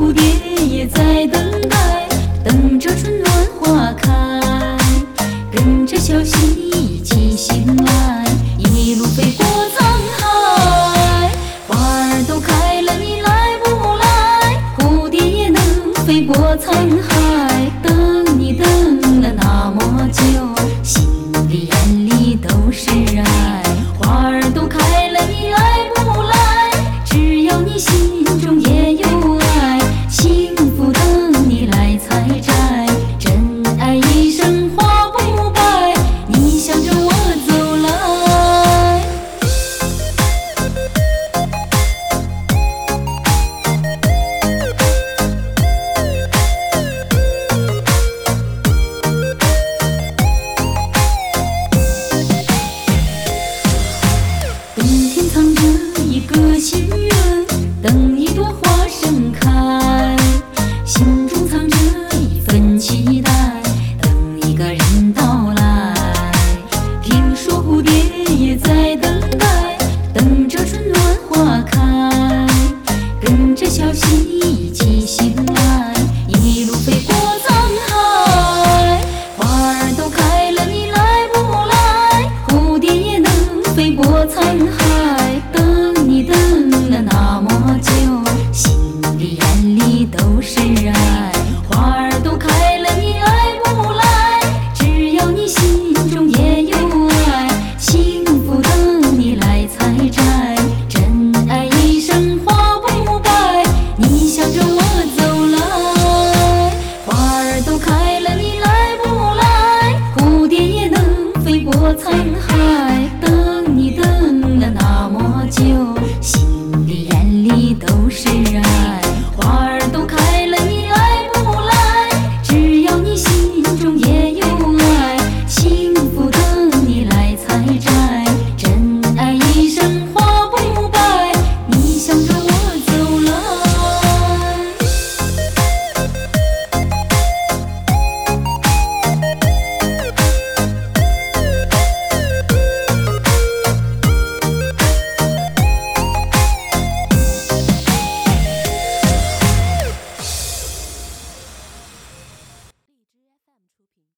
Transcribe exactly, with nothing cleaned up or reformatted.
蝴蝶也在等待，等着春暖花开，跟着小溪一起醒来，一路飞过沧海。花儿都开了，你来不来？蝴蝶也能飞过沧海。等你等了那么久，心里眼里都是爱。花儿都开了，你来不来？只要你心中也有爱，幸福等你来采摘。真爱一生花不白，你向着我走来。冬天藏着一个心愿，等一朵花盛开，心中藏着一份期待，等一个人到来。听说蝴蝶也在等待，等着春暖花开，跟着小溪一起醒来，一路飞过沧海。花儿都开了，你来不来？蝴蝶也能飞过沧海。等你等了那么久，心里眼里都是爱。